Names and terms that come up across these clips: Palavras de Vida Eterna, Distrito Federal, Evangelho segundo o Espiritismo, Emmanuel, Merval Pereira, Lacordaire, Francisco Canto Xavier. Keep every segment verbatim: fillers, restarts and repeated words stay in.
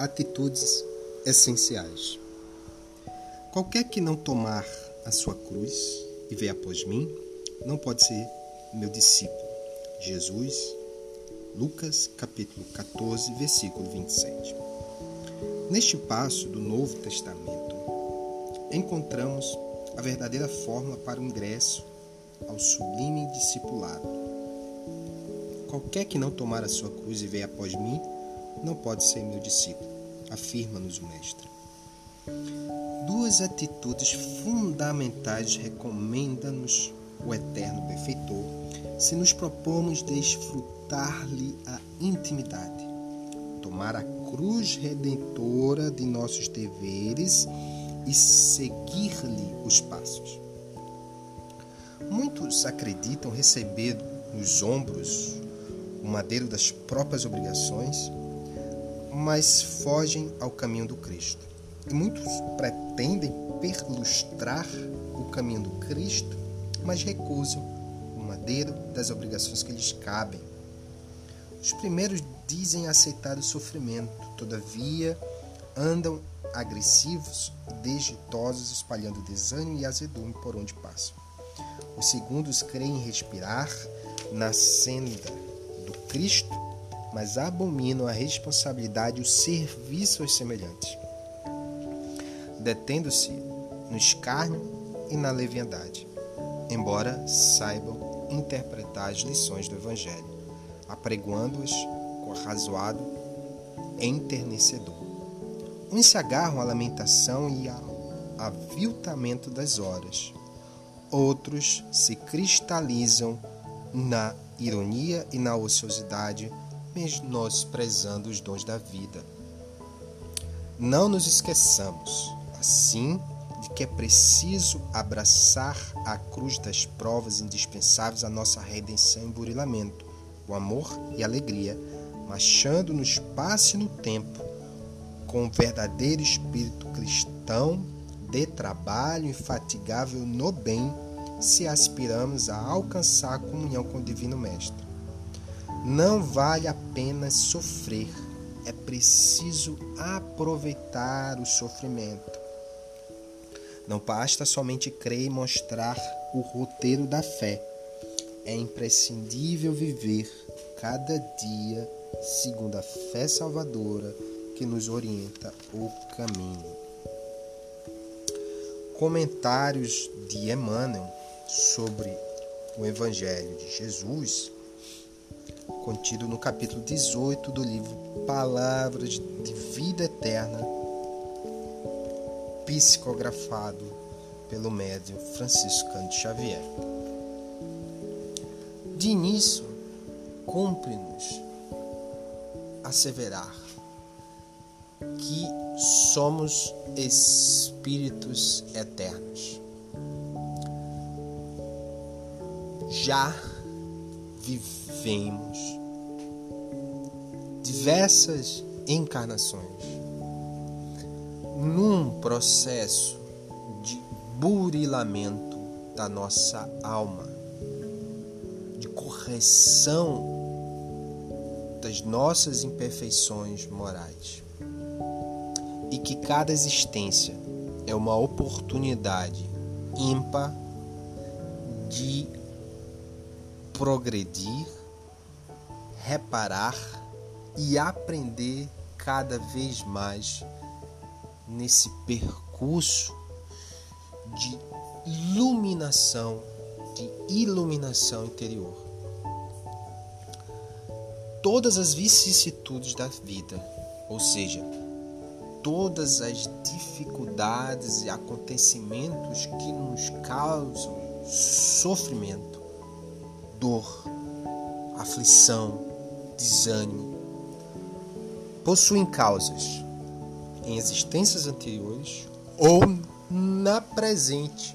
atitudes essenciais. Qualquer que não tomar a sua cruz e vier após mim, não pode ser meu discípulo. Jesus, Lucas, capítulo catorze, versículo vinte e sete. Neste passo do Novo Testamento, encontramos a verdadeira forma para o ingresso ao sublime discipulado. Qualquer que não tomar a sua cruz e vier após mim, não pode ser meu discípulo, afirma-nos o Mestre. Duas atitudes fundamentais recomenda-nos o Eterno Benfeitor se nos propomos desfrutar-lhe a intimidade, tomar a cruz redentora de nossos deveres e seguir-lhe os passos. Muitos acreditam receber nos ombros o madeiro das próprias obrigações, mas fogem ao caminho do Cristo. E muitos pretendem perlustrar o caminho do Cristo, mas recusam o madeiro das obrigações que lhes cabem. Os primeiros dizem aceitar o sofrimento, todavia andam agressivos e desditosos, espalhando desânimo e azedume por onde passam. Os segundos creem respirar na senda do Cristo, mas abominam a responsabilidade e o serviço aos semelhantes, detendo-se no escárnio e na leviandade, embora saibam interpretar as lições do Evangelho, apregoando-as com arrazoado enternecedor. Uns se agarram à lamentação e ao aviltamento das horas. Outros se cristalizam na ironia e na ociosidade, menosprezando os dons da vida. Não nos esqueçamos, assim, de que é preciso abraçar a cruz das provas indispensáveis à nossa redenção e burilamento, o amor e a alegria, marchando no espaço e no tempo, com o verdadeiro espírito cristão de trabalho infatigável no bem, se aspiramos a alcançar a comunhão com o Divino Mestre. Não vale a pena sofrer, é preciso aproveitar o sofrimento. Não basta somente crer e mostrar o roteiro da fé. É imprescindível viver cada dia segundo a fé salvadora que nos orienta o caminho. Comentários de Emmanuel sobre o Evangelho de Jesus, contido no capítulo dezoito do livro Palavras de Vida Eterna, psicografado pelo médium Francisco Canto Xavier. De início, cumpre-nos asseverar que somos espíritos eternos, já vivemos diversas encarnações num processo de burilamento da nossa alma, de correção das nossas imperfeições morais, e que cada existência é uma oportunidade ímpar de progredir, reparar e aprender cada vez mais nesse percurso de iluminação, de iluminação interior. Todas as vicissitudes da vida, ou seja, todas as dificuldades e acontecimentos que nos causam sofrimento, dor, aflição, desânimo, possuem causas em existências anteriores ou na presente.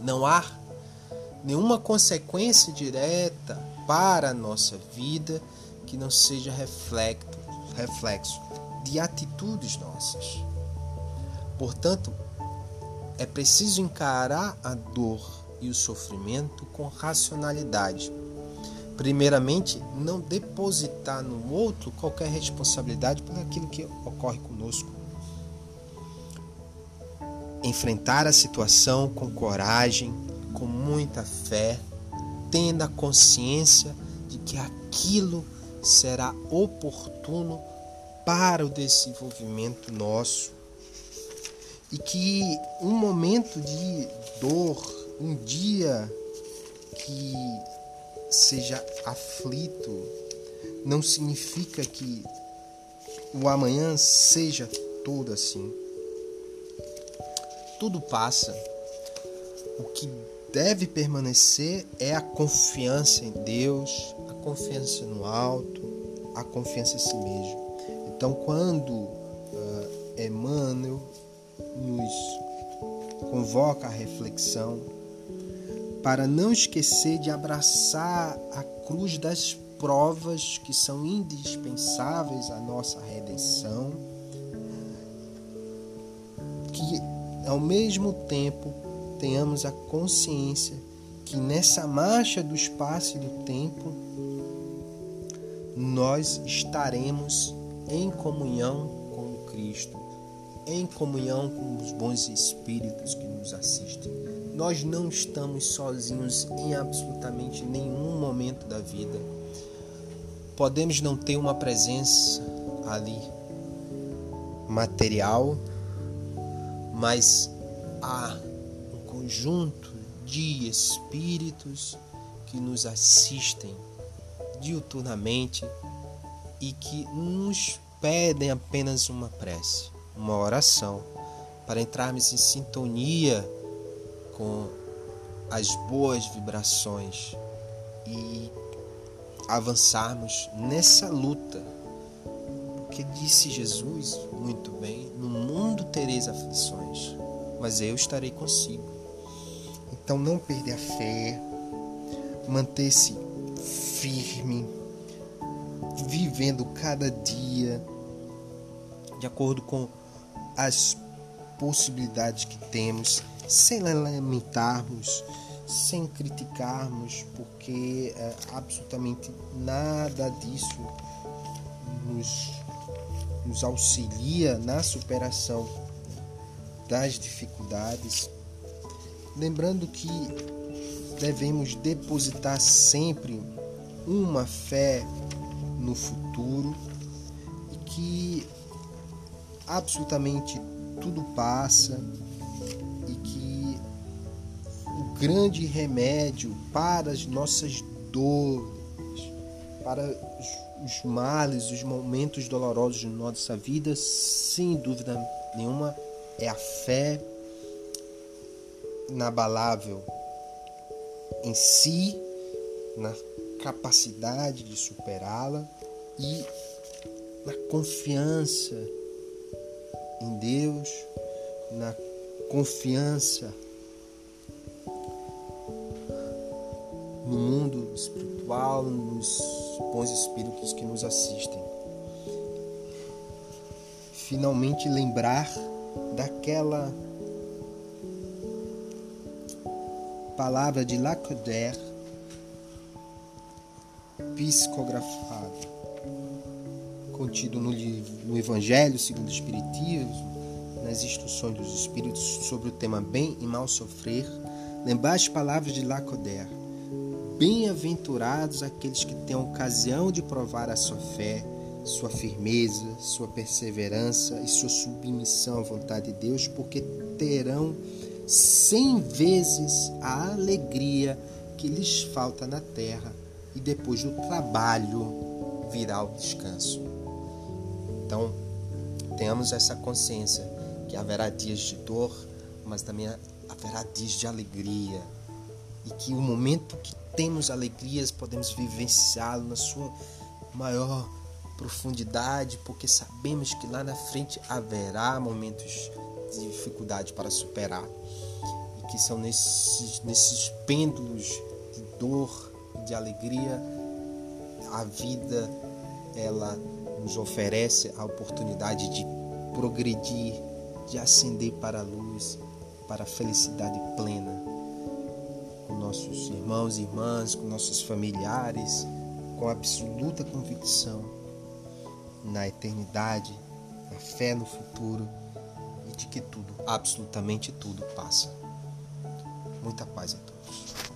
Não há nenhuma consequência direta para a nossa vida que não seja reflexo, reflexo de atitudes nossas. Portanto, é preciso encarar a dor e o sofrimento com racionalidade, primeiramente, não depositar no outro qualquer responsabilidade por aquilo que ocorre conosco. Enfrentar a situação com coragem, com muita fé, tendo a consciência de que aquilo será oportuno para o desenvolvimento nosso. E que um momento de dor, um dia que seja aflito, não significa que o amanhã seja todo assim. Tudo passa. O que deve permanecer é a confiança em Deus, a confiança no alto, a confiança em si mesmo. Então, quando uh, Emmanuel nos convoca à reflexão para não esquecer de abraçar a cruz das provas que são indispensáveis à nossa redenção, que ao mesmo tempo tenhamos a consciência que nessa marcha do espaço e do tempo nós estaremos em comunhão com o Cristo, em comunhão com os bons espíritos que nos assistem. Nós não estamos sozinhos em absolutamente nenhum momento da vida. Podemos não ter uma presença ali material, mas há um conjunto de espíritos que nos assistem diuturnamente e que nos pedem apenas uma prece, uma oração, para entrarmos em sintonia com as boas vibrações e avançarmos nessa luta. Porque disse Jesus muito bem, no mundo tereis aflições, mas eu estarei consigo. Então não perder a fé, manter-se firme, vivendo cada dia de acordo com as possibilidades que temos, sem lamentarmos, sem criticarmos, porque é, absolutamente nada disso nos, nos auxilia na superação das dificuldades. Lembrando que devemos depositar sempre uma fé no futuro e que absolutamente tudo passa e que o grande remédio para as nossas dores, para os males, os momentos dolorosos de nossa vida, sem dúvida nenhuma, é a fé inabalável em si, na capacidade de superá-la e na confiança em Deus, na confiança no mundo espiritual, nos bons espíritos que nos assistem. Finalmente lembrar daquela palavra de Lacordaire, psicografado, contido no livro, no Evangelho segundo o Espiritismo, nas instruções dos Espíritos sobre o tema bem e mal sofrer, lembrar as palavras de Lacordaire: bem-aventurados aqueles que têm a ocasião de provar a sua fé, sua firmeza, sua perseverança e sua submissão à vontade de Deus, porque terão cem vezes a alegria que lhes falta na terra, e depois do trabalho virá o descanso. Então, tenhamos essa consciência que haverá dias de dor, mas também haverá dias de alegria, e que o momento que temos alegrias podemos vivenciá-lo na sua maior profundidade, porque sabemos que lá na frente haverá momentos de dificuldade para superar, e que são nesses, nesses pêndulos de dor, de alegria, a vida ela nos oferece a oportunidade de progredir, de ascender para a luz, para a felicidade plena. nossos irmãos e irmãs, com nossos familiares, com absoluta convicção na eternidade, na fé no futuro e de que tudo, absolutamente tudo, passa. Muita paz a todos.